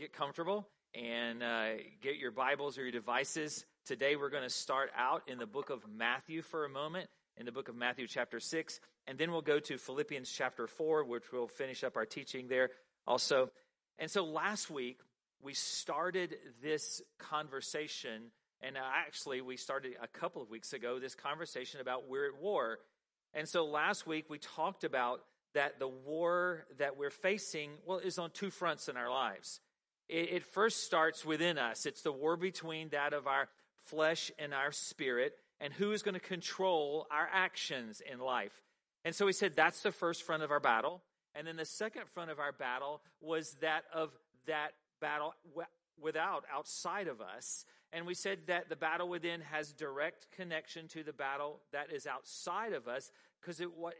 get comfortable and get your Bibles or your devices. Today we're going to start out in the book of Matthew for a moment, in the book of Matthew chapter 6, and then we'll go to Philippians chapter 4, which we'll finish up our teaching there also. And so last week we started this conversation, and actually we started a couple of weeks ago this conversation about we're at war. And so last week we talked about that the war that we're facing, well, is on two fronts in our lives. It first starts within us. It's the war between that of our flesh and our spirit, and who is going to control our actions in life. And so we said that's the first front of our battle. And then the second front of our battle was that of that battle outside of us. And we said that the battle within has direct connection to the battle that is outside of us, because what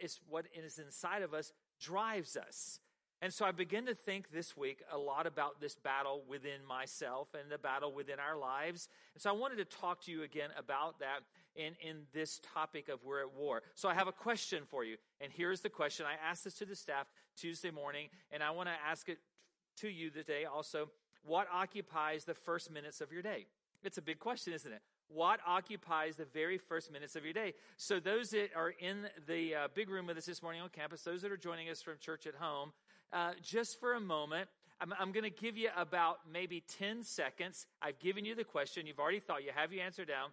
is inside of us drives us. And so I begin to think this week a lot about this battle within myself and the battle within our lives. And so I wanted to talk to you again about that in this topic of we're at war. So I have a question for you. And here's the question. I asked this to the staff Tuesday morning, and I want to ask it to you today also. What occupies the first minutes of your day? It's a big question, isn't it? What occupies the very first minutes of your day? So those that are in the big room with us this morning on campus, those that are joining us from church at home, just for a moment, I'm going to give you about maybe 10 seconds. I've given you the question. You've already thought. You have your answer down.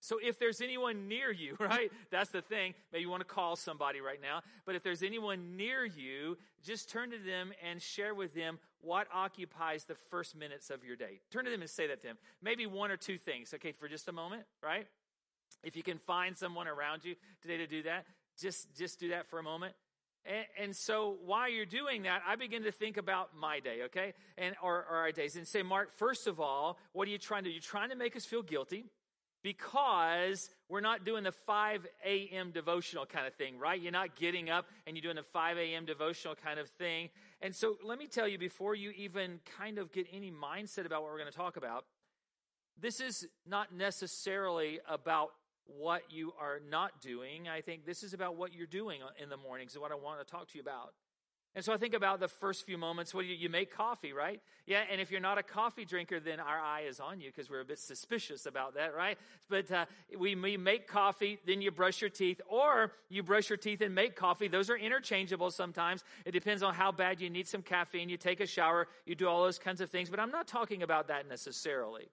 So if there's anyone near you, right? That's the thing. Maybe you want to call somebody right now. But if there's anyone near you, just turn to them and share with them what occupies the first minutes of your day. Turn to them and say that to them. Maybe one or two things, okay, for just a moment, right? If you can find someone around you today to do that, just do that for a moment. And so while you're doing that, I begin to think about my day, okay, and or our days. And say, Mark, first of all, what are you trying to do? You're trying to make us feel guilty, because we're not doing the 5 a.m. devotional kind of thing, right? You're not getting up and you're doing the 5 a.m. devotional kind of thing. And so let me tell you, before you even kind of get any mindset about what we're going to talk about, this is not necessarily about what you are not doing. I think this is about what you're doing in the mornings is what I want to talk to you about. And so I think about the first few moments. Well, you make coffee, right? Yeah, and if you're not a coffee drinker, then our eye is on you because we're a bit suspicious about that, right? But we make coffee, then you brush your teeth, or you brush your teeth and make coffee. Those are interchangeable sometimes. It depends on how bad you need some caffeine. You take a shower. You do all those kinds of things. But I'm not talking about that necessarily.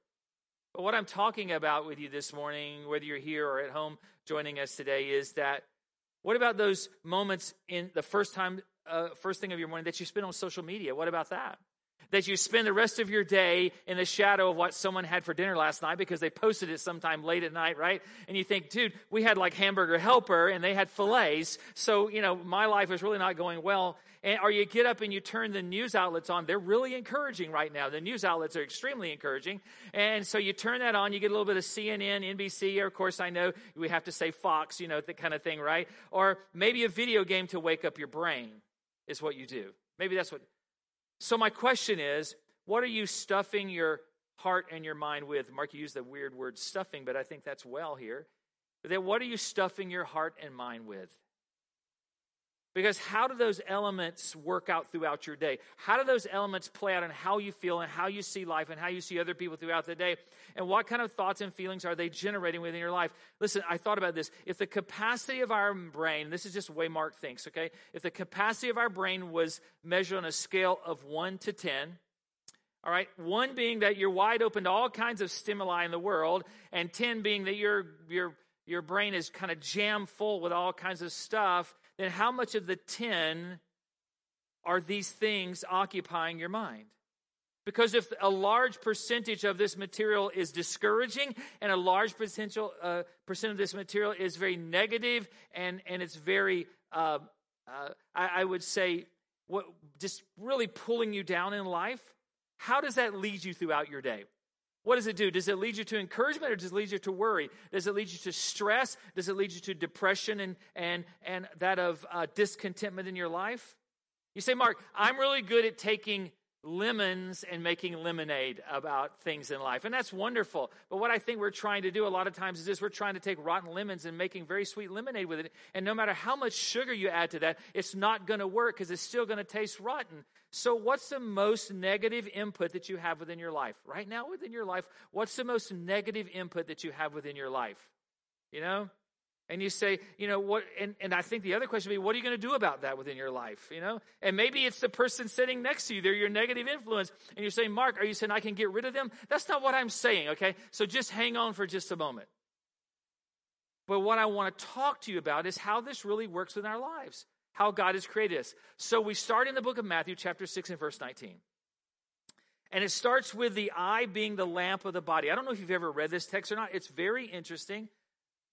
But what I'm talking about with you this morning, whether you're here or at home joining us today, is that what about those moments in the first thing of your morning that you spend on social media? What about that? That you spend the rest of your day in the shadow of what someone had for dinner last night because they posted it sometime late at night, right? And you think, dude, we had like hamburger helper and they had fillets. So, you know, my life is really not going well. And, or you get up and you turn the news outlets on. They're really encouraging right now. The news outlets are extremely encouraging. And so you turn that on. You get a little bit of CNN, NBC, or of course I know we have to say Fox, you know, that kind of thing, right? Or maybe a video game to wake up your brain is what you do. Maybe that's what. So my question is, what are you stuffing your heart and your mind with? Mark, you used the weird word stuffing, but I think that's well here. Then what are you stuffing your heart and mind with? Because how do those elements work out throughout your day? How do those elements play out in how you feel and how you see life and how you see other people throughout the day? And what kind of thoughts and feelings are they generating within your life? Listen, I thought about this. If the capacity of our brain, this is just the way Mark thinks, okay? If the capacity of our brain was measured on a scale of 1 to 10, all right, 1 being that you're wide open to all kinds of stimuli in the world, and 10 being that your brain is kind of jammed full with all kinds of stuff, then how much of the 10 are these things occupying your mind? Because if a large percentage of this material is discouraging and a large percent of this material is very negative and it's very, I would say, just really pulling you down in life, how does that lead you throughout your day? What does it do? Does it lead you to encouragement or does it lead you to worry? Does it lead you to stress? Does it lead you to depression and that of discontentment in your life? You say, Mark, I'm really good at taking lemons and making lemonade about things in life. And that's wonderful. But what I think we're trying to do a lot of times is this: we're trying to take rotten lemons and making very sweet lemonade with it. And no matter how much sugar you add to that, it's not going to work because it's still going to taste rotten. So what's the most negative input that you have within your life? Right now within your life, what's the most negative input that you have within your life? You know? And you say, you know, what? And I think the other question would be, what are you going to do about that within your life? You know, and maybe it's the person sitting next to you. They're your negative influence. And you're saying, Mark, are you saying I can get rid of them? That's not what I'm saying, okay? So just hang on for just a moment. But what I want to talk to you about is how this really works in our lives, how God has created us. So we start in the book of Matthew, chapter 6 and verse 19. And it starts with the eye being the lamp of the body. I don't know if you've ever read this text or not. It's very interesting.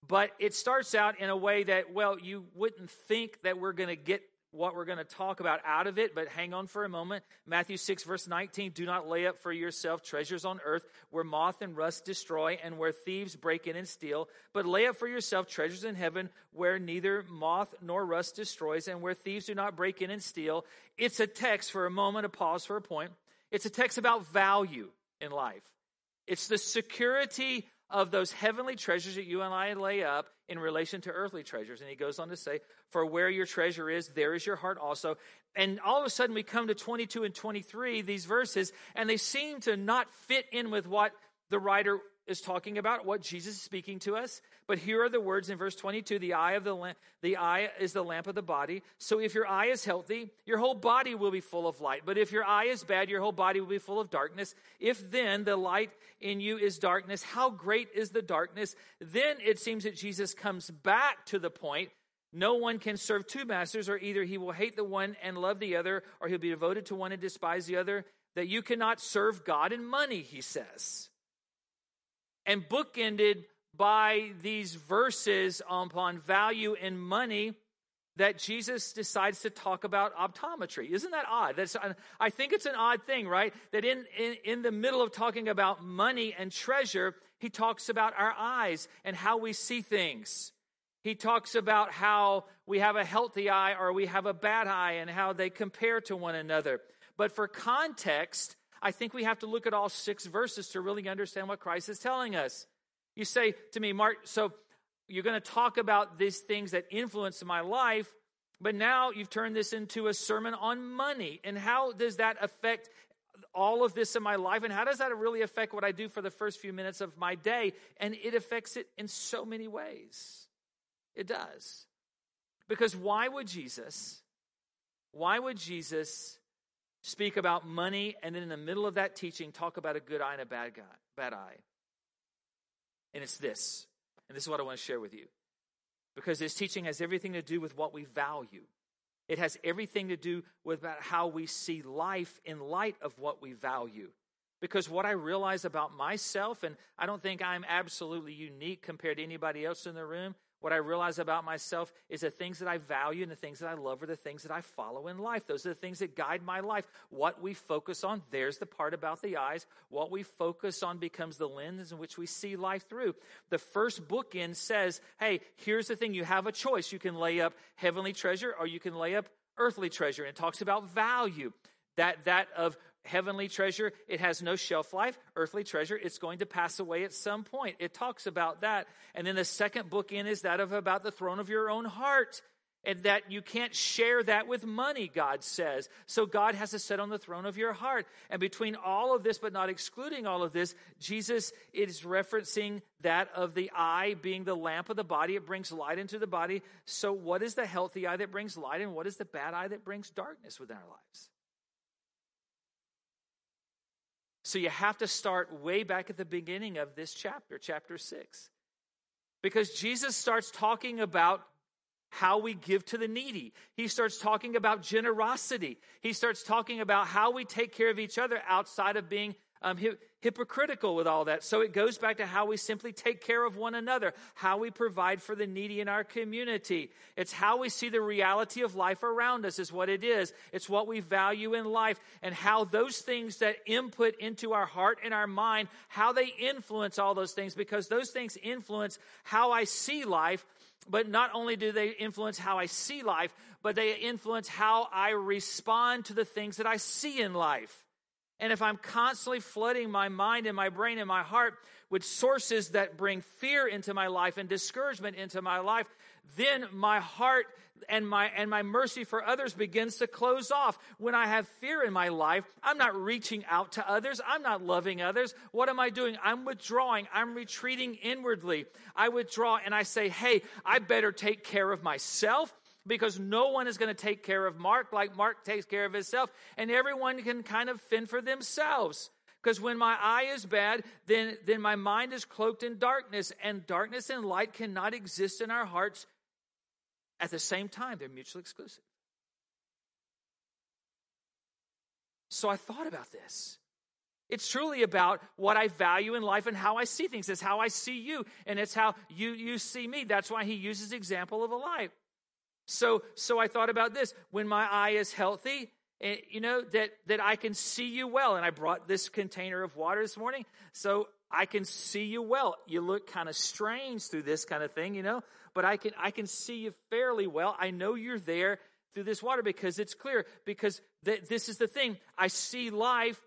But it starts out in a way that, well, you wouldn't think that we're going to get what we're going to talk about out of it, but hang on for a moment. Matthew 6, verse 19, do not lay up for yourself treasures on earth where moth and rust destroy and where thieves break in and steal, but lay up for yourself treasures in heaven where neither moth nor rust destroys and where thieves do not break in and steal. It's a text for a moment, a pause for a point. It's a text about value in life. It's the security of those heavenly treasures that you and I lay up in relation to earthly treasures. And he goes on to say, for where your treasure is, there is your heart also. And all of a sudden we come to 22 and 23, these verses, and they seem to not fit in with what the writer is talking about, what Jesus is speaking to us. But here are the words in verse 22, the eye is the lamp of the body. So if your eye is healthy, your whole body will be full of light. But if your eye is bad, your whole body will be full of darkness. If then the light in you is darkness, how great is the darkness? Then it seems that Jesus comes back to the point, no one can serve two masters, or either he will hate the one and love the other, or he'll be devoted to one and despise the other, that you cannot serve God and money, he says. And bookended by these verses upon value and money that Jesus decides to talk about optometry. Isn't that odd? I think it's an odd thing, right? That in the middle of talking about money and treasure, he talks about our eyes and how we see things. He talks about how we have a healthy eye or we have a bad eye and how they compare to one another. But for context, I think we have to look at all six verses to really understand what Christ is telling us. You say to me, Mark, so you're going to talk about these things that influence my life, but now you've turned this into a sermon on money. And how does that affect all of this in my life? And how does that really affect what I do for the first few minutes of my day? And it affects it in so many ways. It does. Because why would Jesus speak about money, and then in the middle of that teaching, talk about a good eye and a bad eye? And it's this. And this is what I want to share with you. Because this teaching has everything to do with what we value. It has everything to do with about how we see life in light of what we value. Because what I realize about myself, and I don't think I'm absolutely unique compared to anybody else in the room, what I realize about myself is the things that I value and the things that I love are the things that I follow in life. Those are the things that guide my life. What we focus on, there's the part about the eyes. What we focus on becomes the lens in which we see life through. The first bookend says, hey, here's the thing. You have a choice. You can lay up heavenly treasure or you can lay up earthly treasure. And it talks about value. That of heavenly treasure, it has no shelf life. Earthly treasure, it's going to pass away at some point. It talks about that. And then the second bookend is that of about the throne of your own heart. And that you can't share that with money, God says. So God has to sit on the throne of your heart. And between all of this, but not excluding all of this, Jesus is referencing that of the eye being the lamp of the body. It brings light into the body. So what is the healthy eye that brings light? And what is the bad eye that brings darkness within our lives? So you have to start way back at the beginning of this chapter, chapter 6. Because Jesus starts talking about how we give to the needy. He starts talking about generosity. He starts talking about how we take care of each other outside of being hypocritical with all that. So it goes back to how we simply take care of one another, how we provide for the needy in our community. It's how we see the reality of life around us is what it is. It's what we value in life and how those things that input into our heart and our mind, how they influence all those things, because those things influence how I see life. But not only do they influence how I see life, but they influence how I respond to the things that I see in life. And if I'm constantly flooding my mind and my brain and my heart with sources that bring fear into my life and discouragement into my life, then my heart and my mercy for others begins to close off. When I have fear in my life, I'm not reaching out to others. I'm not loving others. What am I doing? I'm withdrawing. I'm retreating inwardly. I withdraw and I say, hey, I better take care of myself, because no one is going to take care of Mark like Mark takes care of himself, and everyone can kind of fend for themselves. Because when my eye is bad, then my mind is cloaked in darkness, and darkness and light cannot exist in our hearts at the same time. They're mutually exclusive. So I thought about this. It's truly about what I value in life and how I see things. It's how I see you, and it's how you see me. That's why he uses the example of a light. So I thought about this. When my eye is healthy, you know, that I can see you well. And I brought this container of water this morning, so I can see you well. You look kind of strange through this kind of thing, you know, but I can see you fairly well. I know you're there through this water because it's clear, because this is the thing. I see life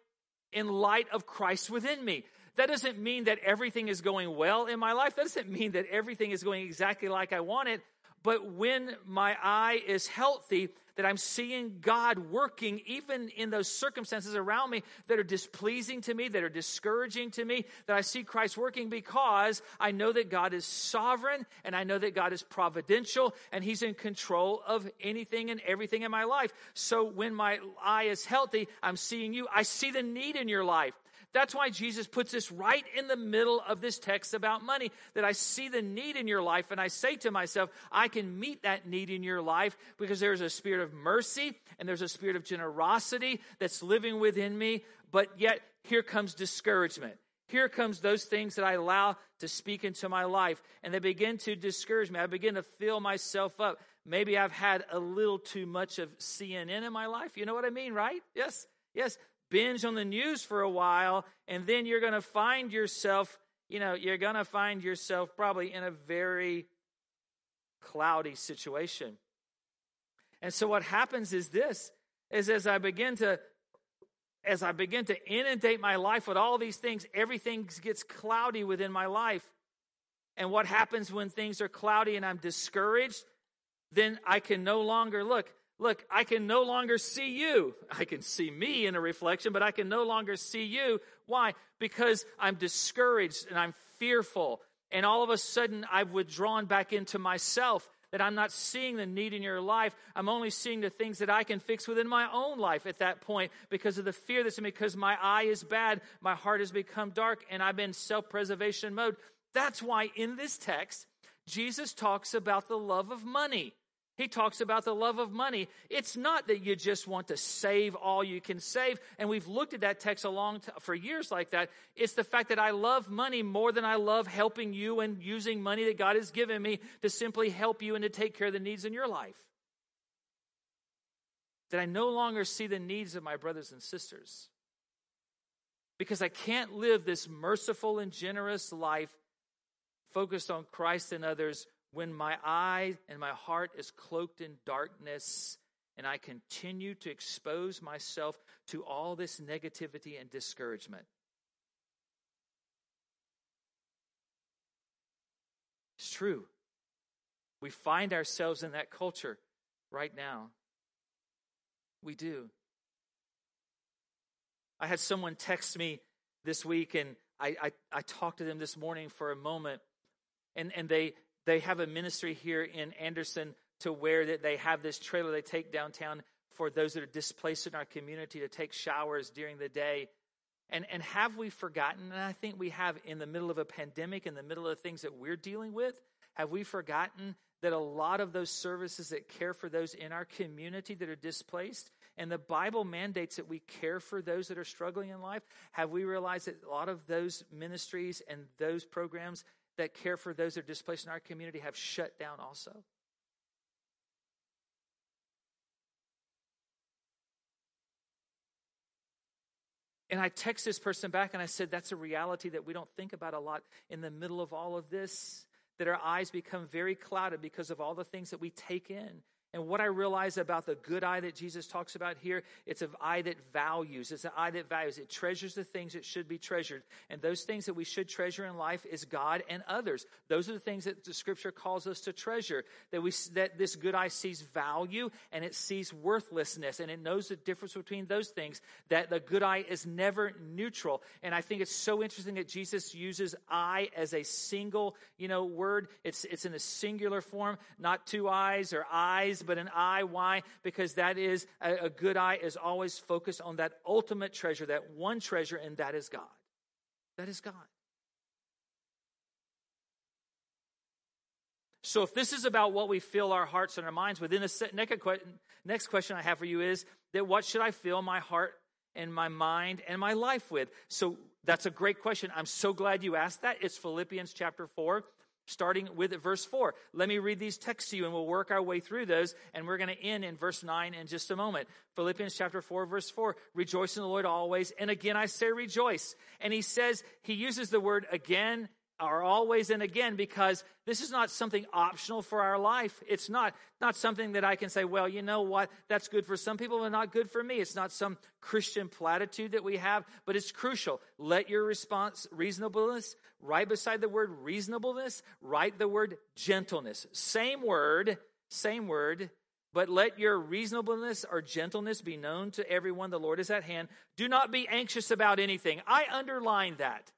in light of Christ within me. That doesn't mean that everything is going well in my life. That doesn't mean that everything is going exactly like I want it. But when my eye is healthy, that I'm seeing God working even in those circumstances around me that are displeasing to me, that are discouraging to me, that I see Christ working, because I know that God is sovereign, and I know that God is providential, and he's in control of anything and everything in my life. So when my eye is healthy, I'm seeing you. I see the need in your life. That's why Jesus puts this right in the middle of this text about money, that I see the need in your life, and I say to myself, I can meet that need in your life, because there's a spirit of mercy and there's a spirit of generosity that's living within me. But yet here comes discouragement. Here comes those things that I allow to speak into my life, and they begin to discourage me. I begin to fill myself up. Maybe I've had a little too much of CNN in my life. You know what I mean, right? Yes. Binge on the news for a while, and then you're going to find yourself, probably in a very cloudy situation. And so what happens is this, is as I begin to inundate my life with all these things, everything gets cloudy within my life. And what happens when things are cloudy and I'm discouraged? Then I can no longer look. Look, I can no longer see you. I can see me in a reflection, but I can no longer see you. Why? Because I'm discouraged and I'm fearful. And all of a sudden, I've withdrawn back into myself, that I'm not seeing the need in your life. I'm only seeing the things that I can fix within my own life at that point, because of the fear that's in me, because my eye is bad, my heart has become dark, and I'm in self-preservation mode. That's why in this text, Jesus talks about the love of money. He talks about the love of money. It's not that you just want to save all you can save. And we've looked at that text for years like that. It's the fact that I love money more than I love helping you and using money that God has given me to simply help you and to take care of the needs in your life. That I no longer see the needs of my brothers and sisters, because I can't live this merciful and generous life focused on Christ and others when my eye and my heart is cloaked in darkness, and I continue to expose myself to all this negativity and discouragement. It's true. We find ourselves in that culture right now. We do. I had someone text me this week, and I talked to them this morning for a moment, and they have a ministry here in Anderson to where that they have this trailer they take downtown for those that are displaced in our community to take showers during the day. And have we forgotten, and I think we have, in the middle of a pandemic, in the middle of the things that we're dealing with, have we forgotten that a lot of those services that care for those in our community that are displaced, and the Bible mandates that we care for those that are struggling in life, have we realized that a lot of those ministries and those programs that care for those that are displaced in our community have shut down also? And I text this person back and I said, that's a reality that we don't think about a lot in the middle of all of this, that our eyes become very clouded because of all the things that we take in. And what I realize about the good eye that Jesus talks about here, it's an eye that values. It's an eye that values. It treasures the things that should be treasured. And those things that we should treasure in life is God and others. Those are the things that the Scripture calls us to treasure, that this good eye sees value and it sees worthlessness. And it knows the difference between those things, that the good eye is never neutral. And I think it's so interesting that Jesus uses eye as a single, word. It's in a singular form, not two eyes or eyes, but an eye. Why? Because that is a good eye is always focused on that ultimate treasure, that one treasure, and that is God. That is God. So if this is about what we fill our hearts and our minds with, then the next question I have for you is that what should I fill my heart and my mind and my life with? So that's a great question. I'm so glad you asked that. It's Philippians chapter 4. Starting with verse 4. Let me read these texts to you, and we'll work our way through those, and we're going to end in verse 9 in just a moment. Philippians chapter 4, verse 4, rejoice in the Lord always, and again I say rejoice. And he says, he uses the word again, or always and again, because this is not something optional for our life. It's not something that I can say, well, you know what, that's good for some people, but not good for me. It's not some Christian platitude that we have, but it's crucial. Let your response, reasonableness, right beside the word reasonableness, write the word gentleness. Same word, but let your reasonableness or gentleness be known to everyone. The Lord is at hand. Do not be anxious about anything. I underline that.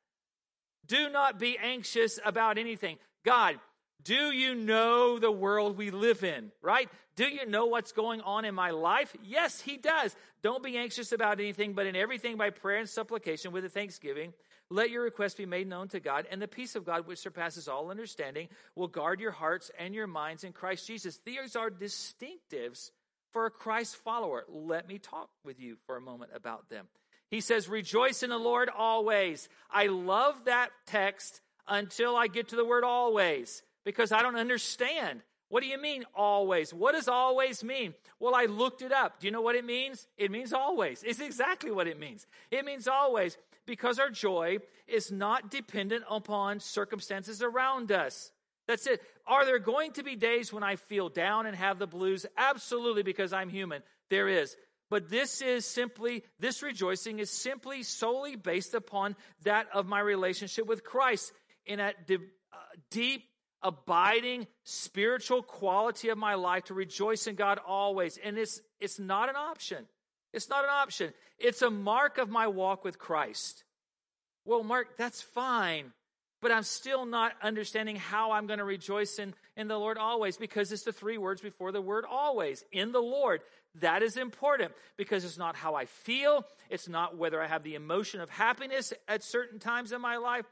Do not be anxious about anything. God, do you know the world we live in, right? Do you know what's going on in my life? Yes, he does. Don't be anxious about anything, but in everything by prayer and supplication with a thanksgiving, let your requests be made known to God, and the peace of God, which surpasses all understanding, will guard your hearts and your minds in Christ Jesus. These are distinctives for a Christ follower. Let me talk with you for a moment about them. He says, rejoice in the Lord always. I love that text until I get to the word always, because I don't understand. What do you mean always? What does always mean? Well, I looked it up. Do you know what it means? It means always. It's exactly what it means. It means always, because our joy is not dependent upon circumstances around us. That's it. Are there going to be days when I feel down and have the blues? Absolutely, because I'm human. There is. But this rejoicing is simply solely based upon that of my relationship with Christ, in that deep, abiding spiritual quality of my life, to rejoice in God always. And it's not an option. It's not an option. It's a mark of my walk with Christ. Well, Mark, that's fine, but I'm still not understanding how I'm going to rejoice in the Lord always, because it's the three words before the word always, in the Lord. That is important, because it's not how I feel. It's not whether I have the emotion of happiness at certain times in my life.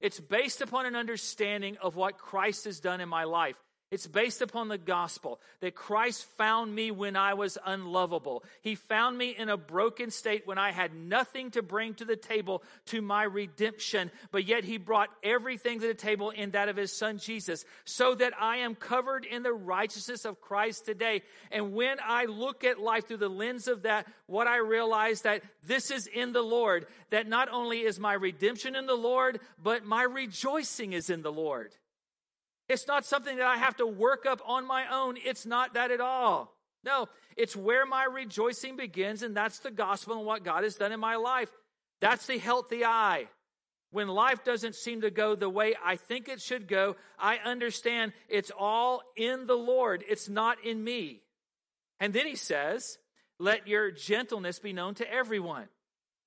It's based upon an understanding of what Christ has done in my life. It's based upon the gospel, that Christ found me when I was unlovable. He found me in a broken state when I had nothing to bring to the table to my redemption, but yet he brought everything to the table in that of his son Jesus, so that I am covered in the righteousness of Christ today. And when I look at life through the lens of that, what I realize that this is in the Lord, that not only is my redemption in the Lord, but my rejoicing is in the Lord. It's not something that I have to work up on my own. It's not that at all. No, it's where my rejoicing begins, and that's the gospel and what God has done in my life. That's the healthy eye. When life doesn't seem to go the way I think it should go, I understand it's all in the Lord. It's not in me. And then he says, let your gentleness be known to everyone.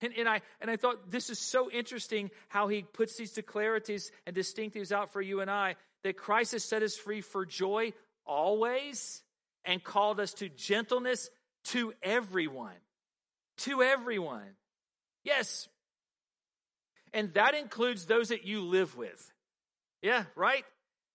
And I thought this is so interesting how he puts these declaratives and distinctives out for you and I, that Christ has set us free for joy always and called us to gentleness to everyone. To everyone. Yes. And that includes those that you live with. Yeah, right?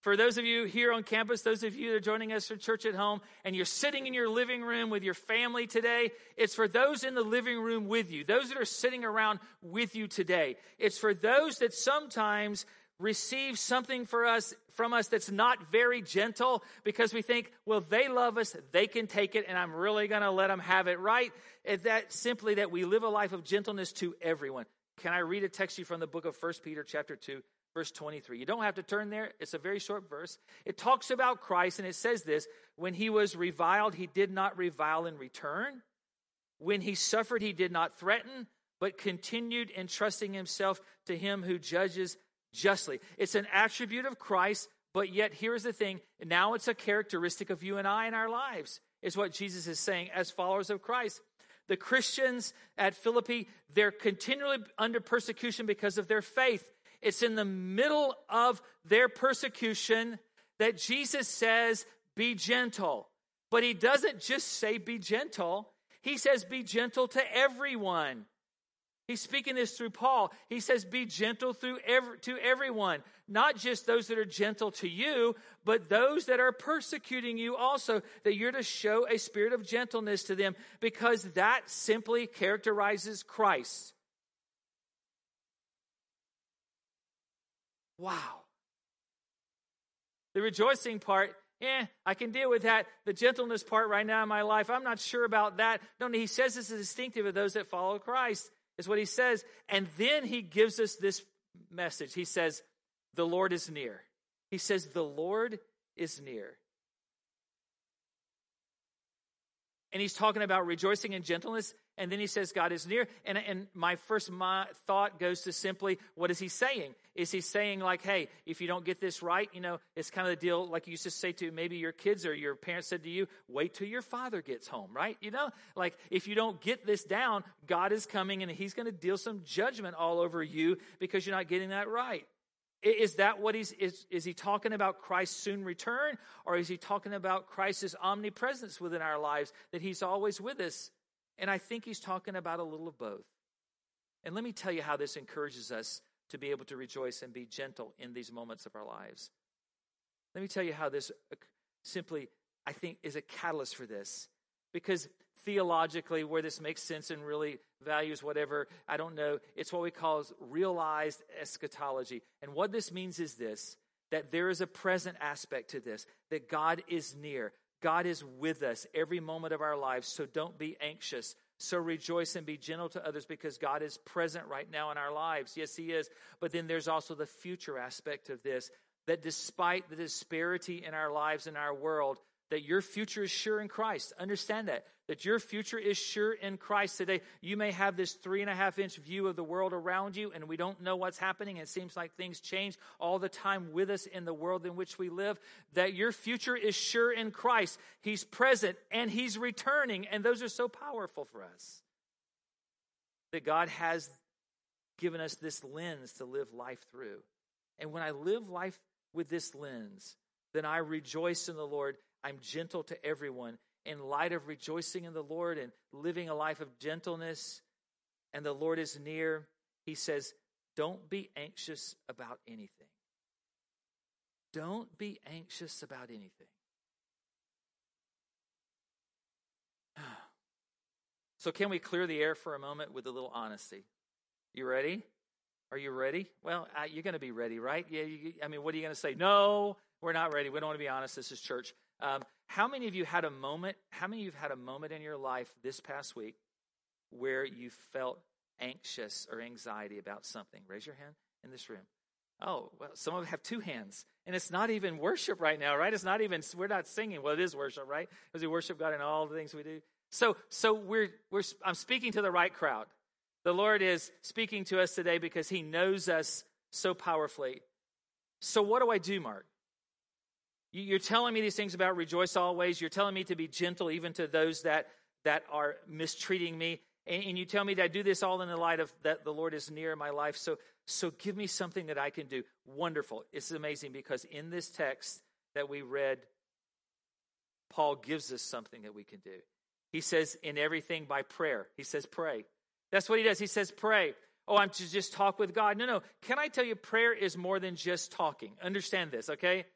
For those of you here on campus, those of you that are joining us for church at home, and you're sitting in your living room with your family today, it's for those in the living room with you, those that are sitting around with you today. It's for those that sometimes receive something from us that's not very gentle, because we think, well, they love us, they can take it, and I'm really going to let them have it, right? It's that simply that we live a life of gentleness to everyone. Can I read a text to you from the book of 1 Peter chapter 2, Verse 23. You don't have to turn there. It's a very short verse. It talks about Christ, and it says this: when he was reviled, he did not revile in return. When he suffered, he did not threaten, but continued entrusting himself to him who judges justly. It's an attribute of Christ, but yet here's the thing. Now it's a characteristic of you and I in our lives, is what Jesus is saying as followers of Christ. The Christians at Philippi, they're continually under persecution because of their faith. It's in the middle of their persecution that Jesus says, be gentle. But he doesn't just say be gentle. He says be gentle to everyone. He's speaking this through Paul. He says be gentle to everyone. Not just those that are gentle to you, but those that are persecuting you also. That you're to show a spirit of gentleness to them. Because that simply characterizes Christ. Wow. The rejoicing part, I can deal with that. The gentleness part right now in my life, I'm not sure about that. No, he says this is distinctive of those that follow Christ, is what he says. And then he gives us this message. He says, the Lord is near. He says, the Lord is near. And he's talking about rejoicing and gentleness. And then he says, God is near. And my thought goes to simply, what is he saying? Is he saying like, hey, if you don't get this right, it's kind of the deal like you used to say to maybe your kids or your parents said to you, wait till your father gets home, right? Like if you don't get this down, God is coming and he's going to deal some judgment all over you because you're not getting that right. Is that what is he talking about Christ's soon return? Or is he talking about Christ's omnipresence within our lives, that he's always with us? And I think he's talking about a little of both. And let me tell you how this encourages us to be able to rejoice and be gentle in these moments of our lives. Let me tell you how this simply, I think, is a catalyst for this. Because theologically, where this makes sense and really values whatever, I don't know, it's what we call realized eschatology. And what this means is this, that there is a present aspect to this, that God is near. God is with us every moment of our lives, so don't be anxious. So rejoice and be gentle to others because God is present right now in our lives. Yes, he is. But then there's also the future aspect of this, that despite the disparity in our lives and our world, that your future is sure in Christ. Understand that your future is sure in Christ today. You may have this 3.5-inch view of the world around you, and we don't know what's happening. It seems like things change all the time with us in the world in which we live, that your future is sure in Christ. He's present, and he's returning, and those are so powerful for us, that God has given us this lens to live life through. And when I live life with this lens, then I rejoice in the Lord. I'm gentle to everyone. In light of rejoicing in the Lord and living a life of gentleness, and the Lord is near, he says, don't be anxious about anything. Don't be anxious about anything. So can we clear the air for a moment with a little honesty? You ready? Are you ready? Well, you're going to be ready, right? Yeah. What are you going to say? No, we're not ready. We don't want to be honest. This is church. How many of you had a moment? How many of you have had a moment in your life this past week where you felt anxious or anxiety about something? Raise your hand in this room. Oh, well, some of you have two hands, and it's not even worship right now, right? It's not even, we're not singing. Well, it is worship, right? Because we worship God in all the things we do. So I'm speaking to the right crowd. The Lord is speaking to us today because he knows us so powerfully. So what do I do, Mark? You're telling me these things about rejoice always. You're telling me to be gentle even to those that are mistreating me. And you tell me that I do this all in the light of that the Lord is near in my life. So give me something that I can do. Wonderful. It's amazing because in this text that we read, Paul gives us something that we can do. He says, in everything by prayer. He says, pray. That's what he does. He says, pray. Oh, I'm to just talk with God. No. Can I tell you, prayer is more than just talking. Understand this, okay?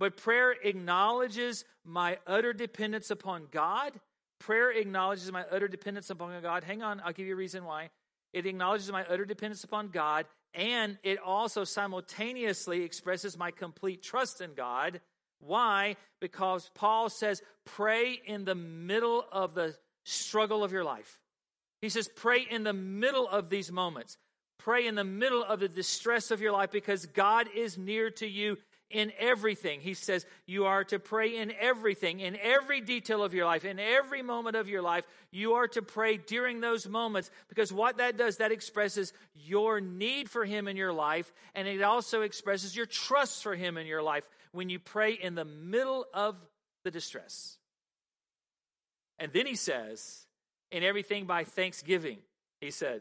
But prayer acknowledges my utter dependence upon God. Prayer acknowledges my utter dependence upon God. Hang on, I'll give you a reason why. It acknowledges my utter dependence upon God, and it also simultaneously expresses my complete trust in God. Why? Because Paul says, pray in the middle of the struggle of your life. He says, pray in the middle of these moments. Pray in the middle of the distress of your life because God is near to you in everything. He says you are to pray in everything, in every detail of your life, in every moment of your life. You are to pray during those moments because what that does, that expresses your need for Him in your life, and it also expresses your trust for Him in your life when you pray in the middle of the distress. And then he says, in everything by thanksgiving, he said.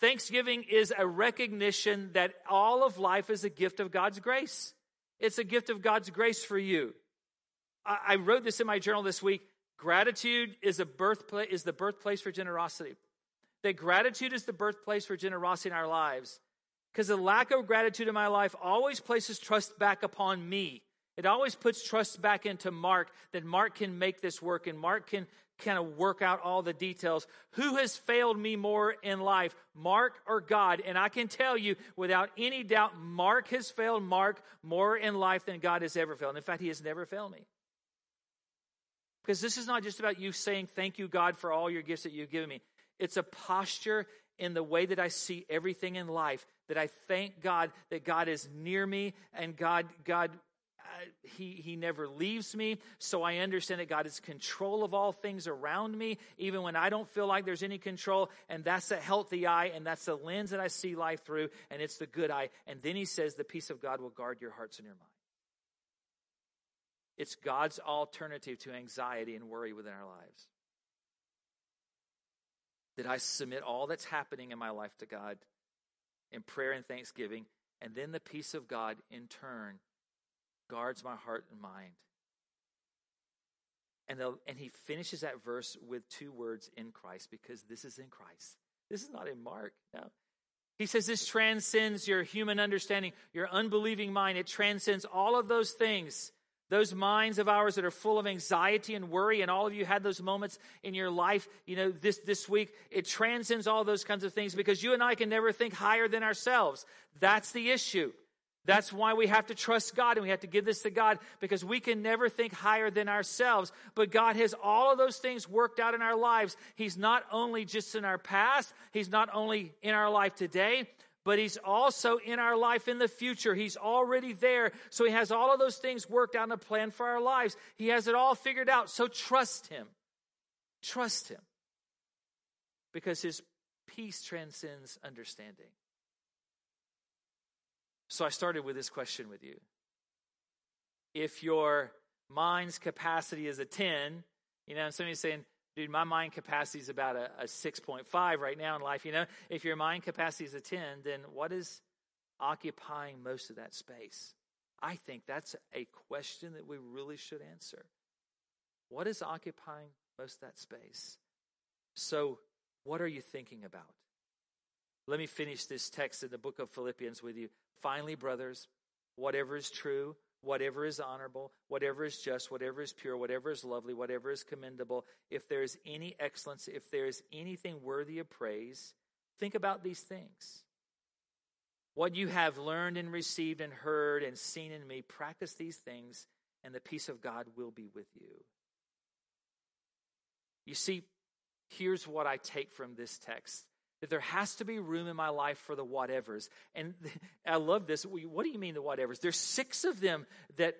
Thanksgiving is a recognition that all of life is a gift of God's grace. It's a gift of God's grace for you. I wrote this in my journal this week. Gratitude is the birthplace for generosity. That gratitude is the birthplace for generosity in our lives. Because the lack of gratitude in my life always places trust back upon me. It always puts trust back into Mark, that Mark can make this work and Mark can kind of work out all the details. Who has failed me more in life, Mark or God? And I can tell you without any doubt, Mark has failed Mark more in life than God has ever failed. And in fact, he has never failed me. Because this is not just about you saying, thank you, God, for all your gifts that you've given me. It's a posture in the way that I see everything in life, that I thank God that God is near me and He never leaves me, so I understand that God is in control of all things around me, even when I don't feel like there's any control, and that's a healthy eye, and that's the lens that I see life through, and it's the good eye. And then he says, the peace of God will guard your hearts and your minds. It's God's alternative to anxiety and worry within our lives. That I submit all that's happening in my life to God in prayer and thanksgiving, and then the peace of God in turn guards my heart and mind. And he finishes that verse with two words, in Christ, because this is in Christ. This is not in Mark. No. He says this transcends your human understanding, your unbelieving mind. It transcends all of those things. Those minds of ours that are full of anxiety and worry, and all of you had those moments in your life, this week, it transcends all those kinds of things because you and I can never think higher than ourselves. That's the issue. That's why we have to trust God and we have to give this to God, because we can never think higher than ourselves. But God has all of those things worked out in our lives. He's not only just in our past. He's not only in our life today, but he's also in our life in the future. He's already there. So he has all of those things worked out in a plan for our lives. He has it all figured out. So trust him. Trust him. Because his peace transcends understanding. So I started with this question with you. If your mind's capacity is a 10, and somebody's saying, dude, my mind capacity is about a 6.5 right now in life, If your mind capacity is a 10, then what is occupying most of that space? I think that's a question that we really should answer. What is occupying most of that space? So what are you thinking about? Let me finish this text in the book of Philippians with you. Finally, brothers, whatever is true, whatever is honorable, whatever is just, whatever is pure, whatever is lovely, whatever is commendable, if there is any excellence, if there is anything worthy of praise, think about these things. What you have learned and received and heard and seen in me, practice these things, and the peace of God will be with you. You see, here's what I take from this text. That there has to be room in my life for the whatevers. And I love this. What do you mean the whatevers? There's 6 of them that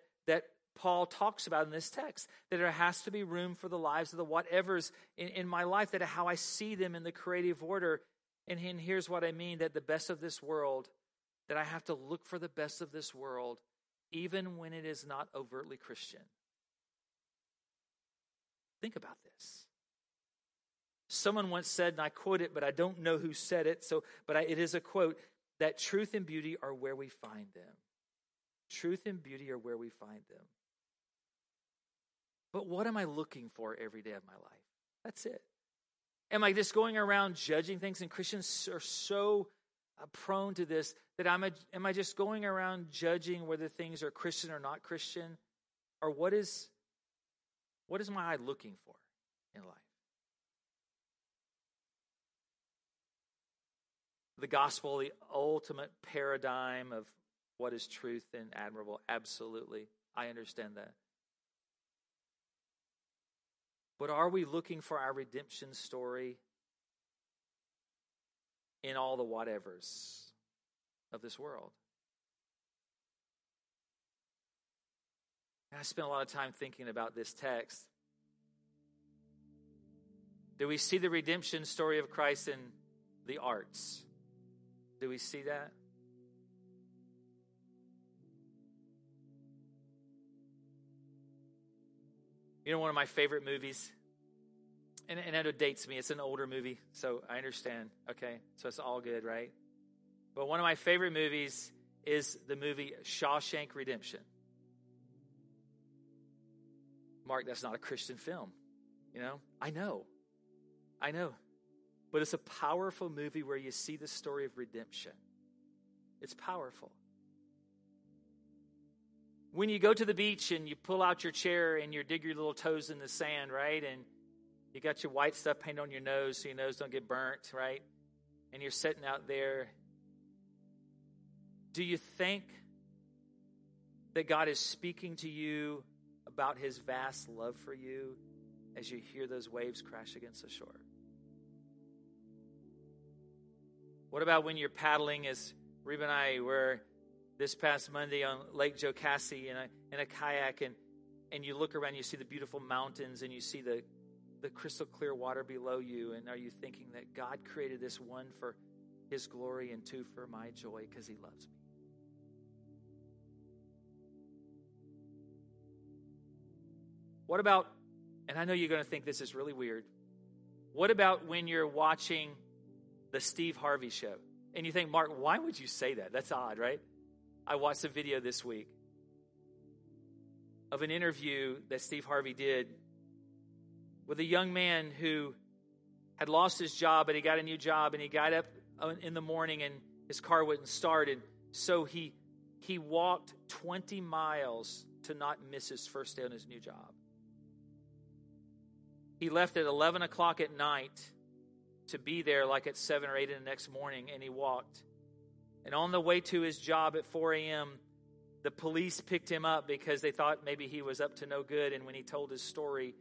Paul talks about in this text. That there has to be room for the lives of the whatevers in my life. That how I see them in the creative order. And here's what I mean. That the best of this world. That I have to look for the best of this world. Even when it is not overtly Christian. Think about this. Someone once said, and I quote it, but I don't know who said it, it is a quote, that truth and beauty are where we find them. Truth and beauty are where we find them. But what am I looking for every day of my life? That's it. Am I just going around judging things? And Christians are so prone to this that am I just going around judging whether things are Christian or not Christian? Or what is my eye looking for in life? The gospel, the ultimate paradigm of what is truth and admirable. Absolutely. I understand that. But are we looking for our redemption story in all the whatevers of this world. And I spent a lot of time thinking about this text. Do we see the redemption story of Christ in the arts? Do we see that? You know, one of my favorite movies, and it dates me. It's an older movie, so I understand. Okay, so it's all good, right? But one of my favorite movies is the movie Shawshank Redemption. Mark, that's not a Christian film, you know? I know. But it's a powerful movie where you see the story of redemption. It's powerful. When you go to the beach and you pull out your chair and you dig your little toes in the sand, right? And you got your white stuff painted on your nose so your nose don't get burnt, right? And you're sitting out there. Do you think that God is speaking to you about his vast love for you as you hear those waves crash against the shore? What about when you're paddling, as Reba and I were this past Monday on Lake Jocassee in a kayak, and you look around, you see the beautiful mountains, and you see the crystal clear water below you, and are you thinking that God created this one for his glory and two for my joy because he loves me? What about, and I know you're going to think this is really weird, what about when you're watching the Steve Harvey Show? And you think, Mark, why would you say that? That's odd, right? I watched a video this week of an interview that Steve Harvey did with a young man who had lost his job, but he got a new job, and he got up in the morning and his car wouldn't start, and so he walked 20 miles to not miss his first day on his new job. He left at 11 o'clock at night to be there like at 7 or 8 in the next morning, and he walked. And on the way to his job at 4 a.m., the police picked him up because they thought maybe he was up to no good. And when he told his story,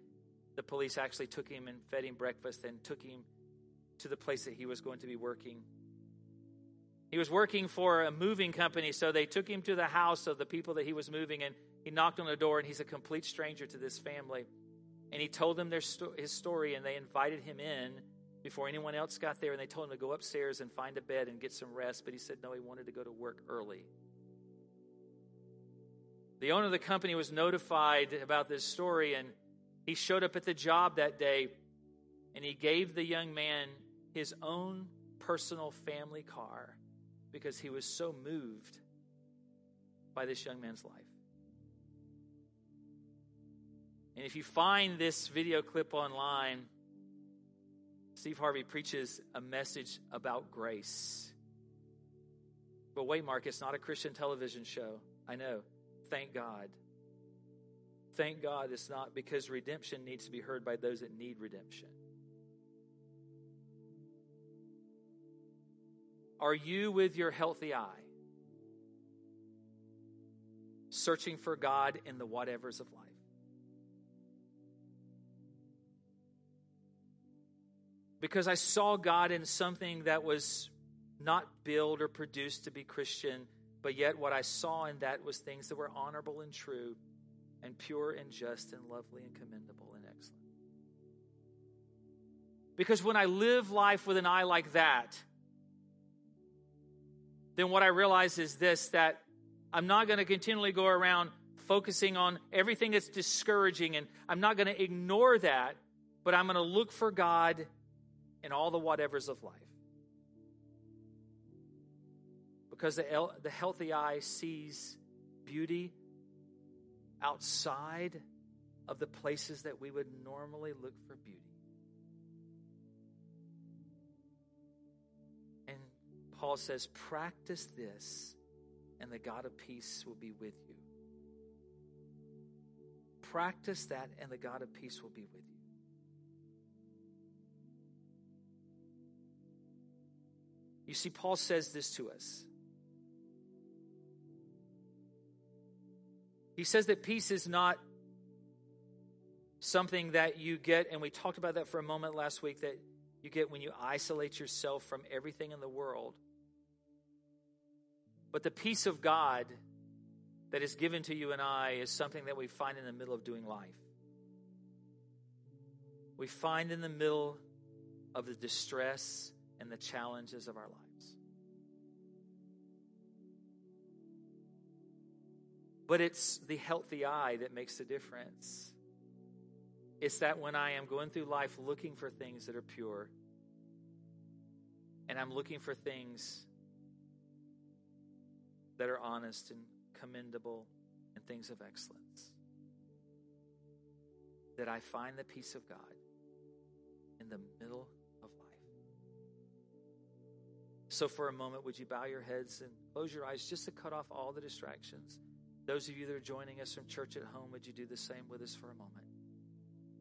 the police actually took him and fed him breakfast and took him to the place that he was going to be working. He was working for a moving company, so they took him to the house of the people that he was moving, and he knocked on the door, and he's a complete stranger to this family. And he told them his story, and they invited him in before anyone else got there, and they told him to go upstairs and find a bed and get some rest. But he said, no, he wanted to go to work early. The owner of the company was notified about this story, and he showed up at the job that day, and he gave the young man his own personal family car because he was so moved by this young man's life. And if you find this video clip online, Steve Harvey preaches a message about grace. But wait, Mark, it's not a Christian television show. I know. Thank God. Thank God it's not, because redemption needs to be heard by those that need redemption. Are you, with your healthy eye, searching for God in the whatevers of life? Because I saw God in something that was not built or produced to be Christian, but yet what I saw in that was things that were honorable and true and pure and just and lovely and commendable and excellent. Because when I live life with an eye like that, then what I realize is this, that I'm not going to continually go around focusing on everything that's discouraging, and I'm not going to ignore that, but I'm going to look for God in all the whatevers of life. Because the healthy eye sees beauty outside of the places that we would normally look for beauty. And Paul says, practice this, and the God of peace will be with you. Practice that, and the God of peace will be with you. You see, Paul says this to us. He says that peace is not something that you get, and we talked about that for a moment last week, that you get when you isolate yourself from everything in the world. But the peace of God that is given to you and I is something that we find in the middle of doing life. We find in the middle of the distress and the challenges of our lives. But it's the healthy eye that makes the difference. It's that when I am going through life looking for things that are pure, and I'm looking for things that are honest and commendable and things of excellence, that I find the peace of God in the middle of life. So for a moment, would you bow your heads and close your eyes just to cut off all the distractions? Those of you that are joining us from church at home, would you do the same with us for a moment?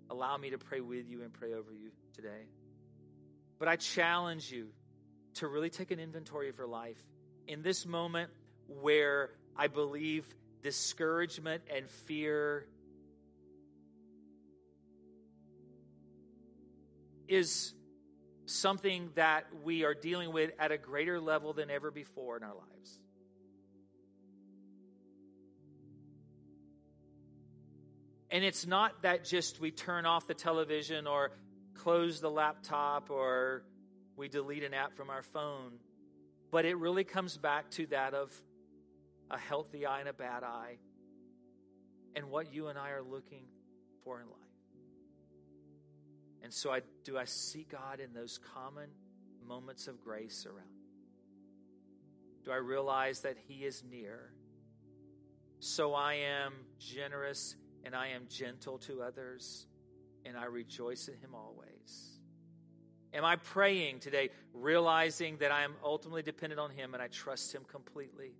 Allow me to pray with you and pray over you today. But I challenge you to really take an inventory of your life in this moment where I believe discouragement and fear is something that we are dealing with at a greater level than ever before in our lives. And it's not that just we turn off the television or close the laptop or we delete an app from our phone, but it really comes back to that of a healthy eye and a bad eye and what you and I are looking for in life. And so I see God in those common moments of grace around me? Do I realize that he is near? So I am generous and I am gentle to others, and I rejoice in him always. Am I praying today, realizing that I am ultimately dependent on him and I trust him completely?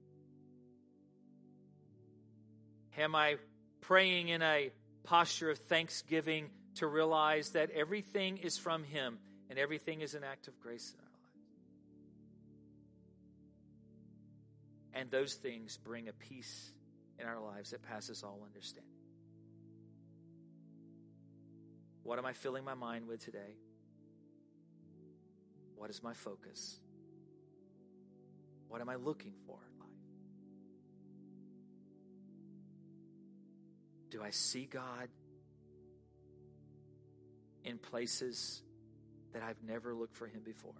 Am I praying in a posture of thanksgiving to realize that everything is from him and everything is an act of grace in our lives? And those things bring a peace in our lives that passes all understanding. What am I filling my mind with today? What is my focus? What am I looking for in life? Do I see God in places that I've never looked for him before?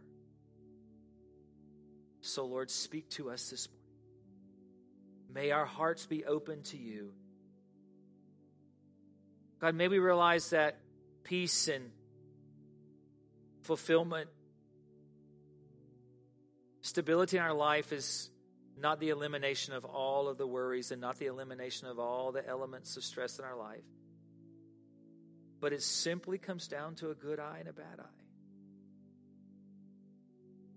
So, Lord, speak to us this morning. May our hearts be open to you. God, may we realize that peace and fulfillment, stability in our life is not the elimination of all of the worries and not the elimination of all the elements of stress in our life. But it simply comes down to a good eye and a bad eye.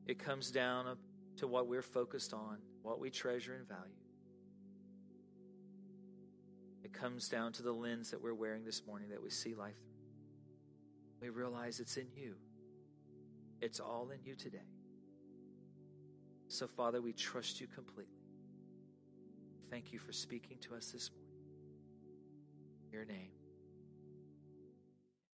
It comes down to what we're focused on, what we treasure and value. It comes down to the lens that we're wearing this morning that we see life through. We realize it's in you. It's all in you today. So, Father, we trust you completely. Thank you for speaking to us this morning. In your name.